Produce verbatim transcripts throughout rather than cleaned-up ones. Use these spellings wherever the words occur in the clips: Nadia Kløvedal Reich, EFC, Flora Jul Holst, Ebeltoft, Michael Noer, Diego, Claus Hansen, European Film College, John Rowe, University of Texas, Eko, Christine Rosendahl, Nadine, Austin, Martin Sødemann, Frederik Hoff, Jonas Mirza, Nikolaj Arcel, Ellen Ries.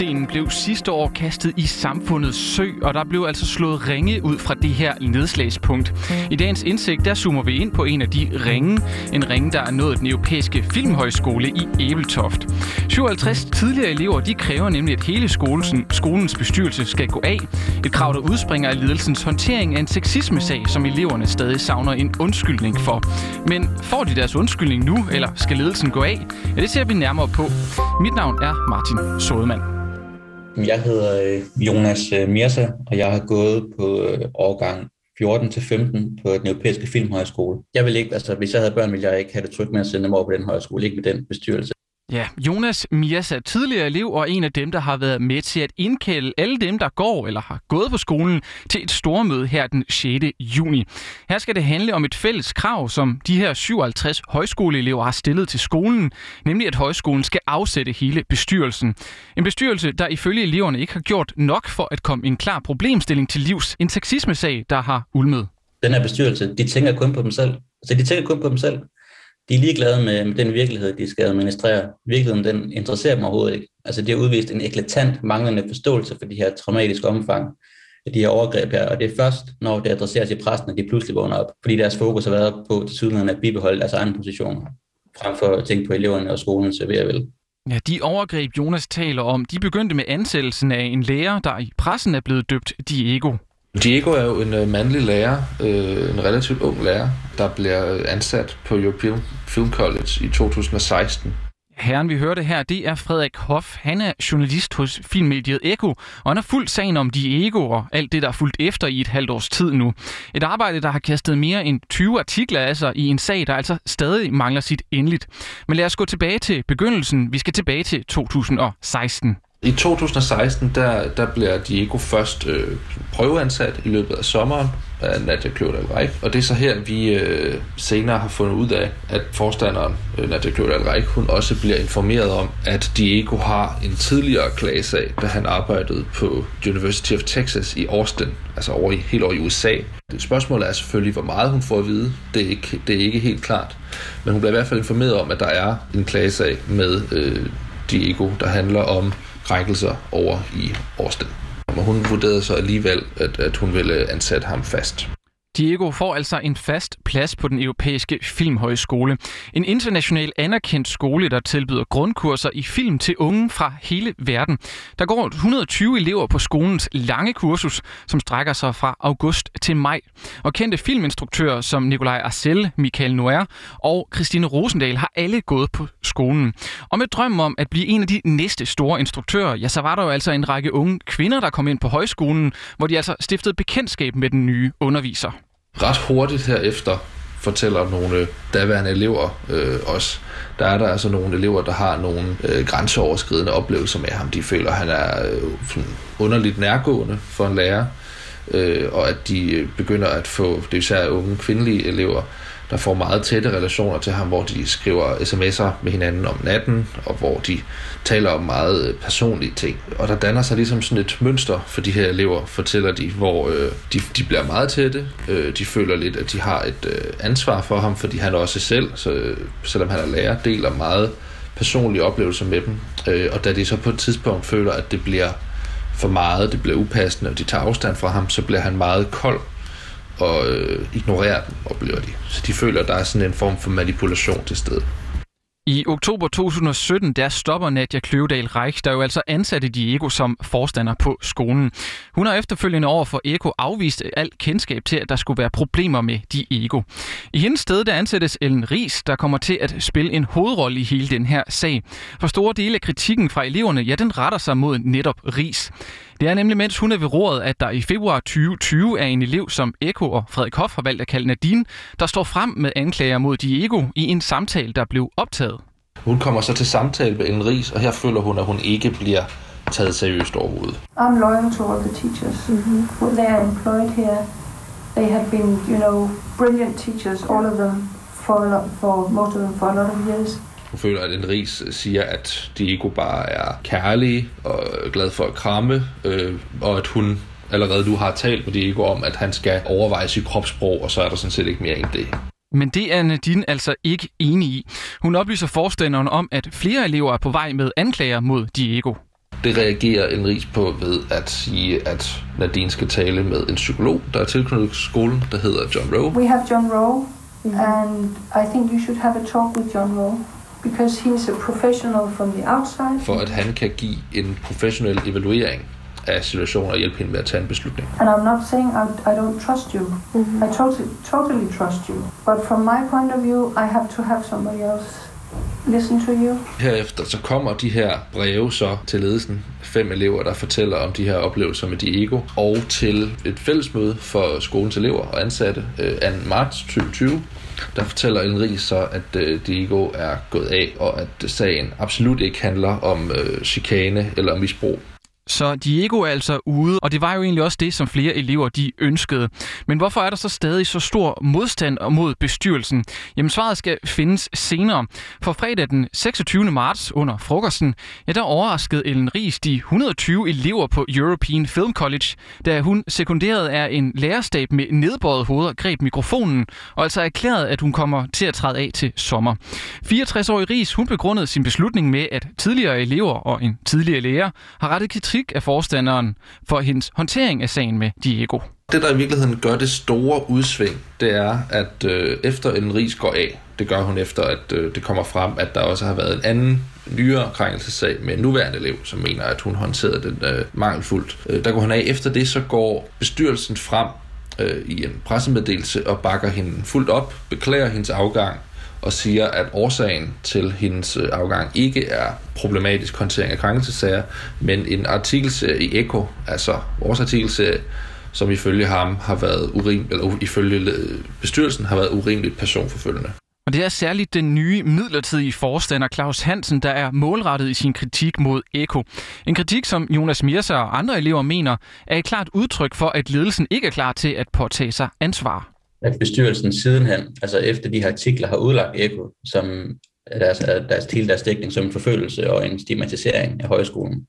grundstenen blev sidste år kastet i samfundets sø, og der blev altså slået ringe ud fra det her nedslagspunkt. I dagens indsigt, der zoomer vi ind på en af de ringe. En ringe, der er nået den europæiske filmhøjskole i Ebeltoft. syvoghalvtreds tidligere elever, de kræver nemlig, at hele skolen, skolens bestyrelse skal gå af. Et krav, der udspringer af ledelsens håndtering af en sexisme-sag, som eleverne stadig savner en undskyldning for. Men får de deres undskyldning nu, eller skal ledelsen gå af? Ja, det ser vi nærmere på. Mit navn er Martin Sødemann. Jeg hedder Jonas Mirza, og jeg har gået på årgang fjorten til femten på den europæiske filmhøjskole. Jeg vil ikke, altså hvis jeg havde børn, ville jeg ikke have det trygt med at sende dem over på den højskole, ikke med den bestyrelse. Ja, Jonas Mirza, tidligere elev og en af dem, der har været med til at indkalde alle dem, der går eller har gået på skolen, til et stormøde her den sjette juni. Her skal det handle om et fælles krav, som de her syvoghalvtreds højskoleelever har stillet til skolen, nemlig at højskolen skal afsætte hele bestyrelsen. En bestyrelse, der ifølge eleverne ikke har gjort nok for at komme en klar problemstilling til livs. En sexisme-sag, der har ulmet. Den her bestyrelse, de tænker kun på dem selv. Altså, de tænker kun på dem selv. De er ligeglade med, med den virkelighed, de skal administrere. Virkeligheden, den interesserer dem overhovedet ikke. Altså, de har udvist en eklatant manglende forståelse for de her traumatiske omfang, de her overgreb her. Og det er først, når det adresseres i pressen, at de pludselig vågner op. Fordi deres fokus har været på til siden at bibeholde deres egen position, frem for at tænke på eleverne og skolen, så vil jeg vel. Ja, de overgreb, Jonas taler om, de begyndte med ansættelsen af en lærer, der i pressen er blevet døbt Diego. Diego er jo en øh, mandlig lærer, øh, en relativt ung lærer, der bliver ansat på European Film College i to tusind og seksten. Herren, vi hørte her, det er Frederik Hoff. Han er journalist hos filmmediet Eko, og han har fulgt sagen om Diego og alt det, der er fulgt efter i et halvt års tid nu. Et arbejde, der har kastet mere end tyve artikler af sig i en sag, der altså stadig mangler sit endeligt. Men lad os gå tilbage til begyndelsen. Vi skal tilbage til to tusind og seksten. I to tusind og seksten, der, der bliver Diego først øh, prøveansat i løbet af sommeren af Nadia Kløvedal Reich. Og det er så her, vi øh, senere har fundet ud af, at forstanderen øh, Nadia Kløvedal Reich, hun også bliver informeret om, at Diego har en tidligere klagesag, da han arbejdede på University of Texas i Austin, altså over i, helt over i U S A. Det spørgsmål er selvfølgelig, hvor meget hun får at vide. Det er, ikke, det er ikke helt klart. Men hun bliver i hvert fald informeret om, at der er en klagesag med øh, Diego, der handler om krænkelser over i Austin. Og hun vurderede så alligevel, at, at hun ville ansætte ham fast. Diego får altså en fast plads på den europæiske filmhøjskole. En international anerkendt skole, der tilbyder grundkurser i film til unge fra hele verden. Der går et hundrede og tyve elever på skolens lange kursus, som strækker sig fra august til maj. Og kendte filminstruktører som Nikolaj Arcel, Michael Noer og Christine Rosendahl har alle gået på skolen. Og med drømmen om at blive en af de næste store instruktører, ja, så var der jo altså en række unge kvinder, der kom ind på højskolen, hvor de altså stiftede bekendtskab med den nye underviser. Ret hurtigt herefter fortæller nogle daværende elever øh, os, der er der altså nogle elever, der har nogle øh, grænseoverskridende oplevelser med ham. De føler, at han er øh, underligt nærgående for en lærer, øh, og at de begynder at få, det især unge kvindelige elever, der får meget tætte relationer til ham, hvor de skriver sms'er med hinanden om natten, og hvor de taler om meget personlige ting. Og der danner sig ligesom sådan et mønster for de her elever, fortæller de, hvor øh, de, de bliver meget tætte. Øh, de føler lidt, at de har et øh, ansvar for ham, fordi han også selv, så, øh, selvom han er lærer, deler meget personlige oplevelser med dem. Øh, og da de så på et tidspunkt føler, at det bliver for meget, det bliver upassende, og de tager afstand fra ham, så bliver han meget kold og øh, ignorerer dem, oplever de. Så de føler, at der er sådan en form for manipulation til stede. I oktober to tusind og sytten, der stopper Nadia Kløvedal Reich, der jo altså ansatte Diego som forstander på skolen. Hun har efterfølgende over for Eko afvist alt kendskab til, at der skulle være problemer med Diego. I hendes sted, der ansættes Ellen Ries, der kommer til at spille en hovedrolle i hele den her sag. For store dele af kritikken fra eleverne, ja, den retter sig mod netop Ries. Det er nemlig, mens hun er ved roret, at der i februar tyve tyve er en elev, som Eko og Frederik Hoff har valgt at kalde Nadine, der står frem med anklager mod Diego i en samtale, der blev optaget. Hun kommer så til samtale med Ellen Ries, og her føler hun, at hun ikke bliver taget seriøst overhovedet. I'm loyal to all the teachers. Mm-hmm. Well, they are employed here. They have been, you know, brilliant teachers, all of them, for, for most of them for a lot of years. Hun føler, at Ellen Ries siger, at Diego bare er kærlig og glad for at kramme, øh, og at hun allerede nu har talt med Diego om, at han skal overveje sit kropssprog, og så er der sådan set ikke mere end det. Men det er Nadine altså ikke enig i. Hun oplyser forstanderen om, at flere elever er på vej med anklager mod Diego. Det reagerer Ellen Ries på ved at sige, at Nadine skal tale med en psykolog, der er tilknyttet skolen, der hedder John Rowe. We have John Rowe, and I think you should have a talk with John Rowe, because he is a professional from the outside. For at han kan give en professionel evaluering af situationen og hjælpe hende med at tage en beslutning. And I'm not saying I, I don't trust you. Mm-hmm. I totally, totally trust you. But from my point of view, I have to have somebody else listen to you. Herefter så kommer de her breve så til ledelsen. Fem elever, der fortæller om de her oplevelser med Diego. Og til et fællesmøde for skolens elever og ansatte anden marts tyve tyve. Der fortæller Ellen Ries så, at øh, Diego er gået af, og at sagen absolut ikke handler om øh, chikane eller misbrug. Så Diego er altså ude, og det var jo egentlig også det, som flere elever de ønskede. Men hvorfor er der så stadig så stor modstand mod bestyrelsen? Jamen svaret skal findes senere. For fredag den seksogtyvende marts under frokosten, ja, der overraskede Ellen Ries de et hundrede og tyve elever på European Film College, da hun sekunderet af en lærerstab med nedbøjet hoveder greb mikrofonen, og altså erklærede, at hun kommer til at træde af til sommer. fireogtres-årige Ries, hun begrundede sin beslutning med, at tidligere elever og en tidligere lærer har rettet kritik af forstanderen for hendes håndtering af sagen med Diego. Det, der i virkeligheden gør det store udsving, det er, at øh, efter Ellen Ries går af, det gør hun efter, at øh, det kommer frem, at der også har været en anden nyere krænkelsessag med en nuværende elev, som mener, at hun håndterede den øh, mangelfuldt. Øh, der går hun af. Efter det, så går bestyrelsen frem øh, i en pressemeddelelse og bakker hende fuldt op, beklager hendes afgang, og siger, at årsagen til hendes afgang ikke er problematisk håndtering af krænkelsesager, men en artikelserie i Eko, altså vores artikelserie, som ifølge ham har været urim, eller ifølge bestyrelsen har været urimeligt personforfølgende. Og det er særligt den nye midlertidige forstander Claus Hansen, der er målrettet i sin kritik mod Eko. En kritik, som Jonas Mirza og andre elever mener, er et klart udtryk for, at ledelsen ikke er klar til at påtage sig ansvar. At bestyrelsen sidenhen, altså efter de her artikler, har udlagt Eko som deres, deres, hele deres dækning som en forfølgelse og en stigmatisering af højskolen,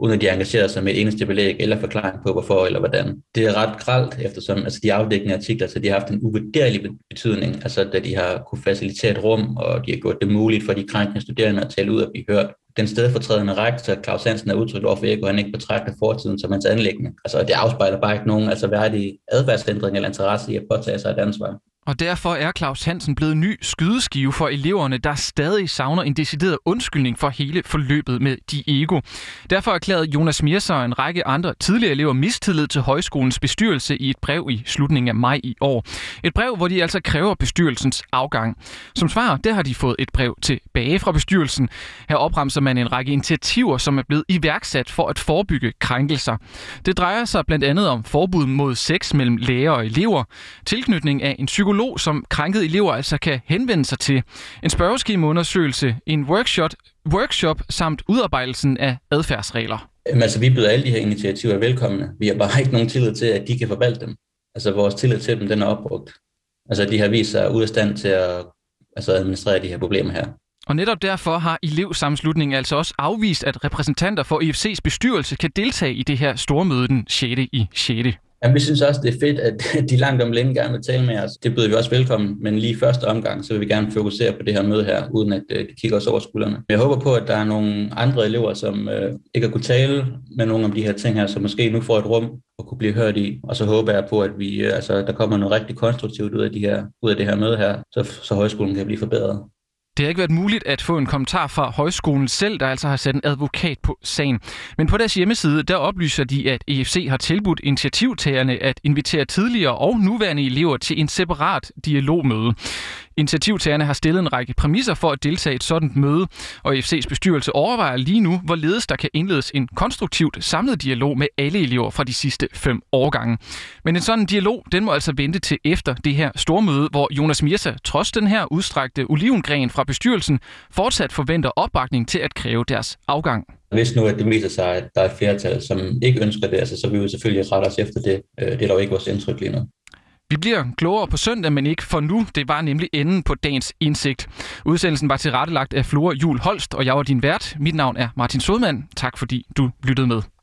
uden at de engagerer sig med et eneste belæg eller forklaring på, hvorfor eller hvordan. Det er ret grelt, eftersom altså, de afdækkende artikler, så de har haft en uvurderlig betydning, altså da de har kunne facilitere et rum, og de har gjort det muligt for de krænkende studerende at tale ud og blive hørt. Den stedfortrædende rektor, Claus Hansen, er udtrykt over for Eko, og han ikke betragter fortiden som hans anliggende. Altså, det afspejler bare ikke nogen altså, værdige adfærdsændring eller interesse i at påtage sig et ansvar. Og derfor er Claus Hansen blevet ny skydeskive for eleverne, der stadig savner en decideret undskyldning for hele forløbet med Diego. Derfor erklærede Jonas Mirza og en række andre tidligere elever mistillid til højskolens bestyrelse i et brev i slutningen af maj i år. Et brev, hvor de altså kræver bestyrelsens afgang. Som svar, der har de fået et brev tilbage fra bestyrelsen. Her opremser man en række initiativer, som er blevet iværksat for at forebygge krænkelser. Det drejer sig blandt andet om forbud mod sex mellem lærer og elever, tilknytning af en psykolog, som krænkede elever altså kan henvende sig til, en spørgeskemaundersøgelse, en workshop, workshop samt udarbejdelsen af adfærdsregler. Jamen, altså, vi byder alle de her initiativer velkomne. Vi har bare ikke nogen tillid til, at de kan forvalte dem. Altså vores tillid til dem, den er opbrugt. Altså de har vist sig ud af stand til at altså, administrere de her problemer her. Og netop derfor har elevsammenslutningen altså også afvist, at repræsentanter for E F C's bestyrelse kan deltage i det her stormøde den sjette i sjette. Jamen, vi synes også, det er fedt, at de langt om længe gerne vil tale med os. Det byder vi også velkommen, men lige første omgang, så vil vi gerne fokusere på det her møde her, uden at de kigger os over skuldrene. Jeg håber på, at der er nogle andre elever, som øh, ikke har kunnet tale med nogen om de her ting her, som måske nu får et rum og kunne blive hørt i. Og så håber jeg på, at vi, øh, altså, der kommer noget rigtig konstruktivt ud af, de her, ud af det her møde her, så, så højskolen kan blive forbedret. Det har ikke været muligt at få en kommentar fra højskolen selv, der altså har sat en advokat på sagen. Men på deres hjemmeside, der oplyser de, at E F C har tilbudt initiativtagerne at invitere tidligere og nuværende elever til en separat dialogmøde. Initiativtagerne har stillet en række præmisser for at deltage i et sådant møde, og E F C's bestyrelse overvejer lige nu, hvorledes der kan indledes en konstruktivt samlet dialog med alle elever fra de sidste fem årgange. Men en sådan dialog, den må altså vente til efter det her stormøde, hvor Jonas Mirza, trods den her udstrakte olivengren fra bestyrelsen, fortsat forventer opbakning til at kræve deres afgang. Hvis nu at det viser sig, at der er et flertal, som ikke ønsker det, altså, så vil vi selvfølgelig rette os efter det. Det er dog ikke vores indtryk lige nu. Vi bliver klogere på søndag, men ikke for nu. Det var nemlig enden på dagens indsigt. Udsendelsen var tilrettelagt af Flora Jul Holst, og jeg var din vært. Mit navn er Martin Sødemann. Tak fordi du lyttede med.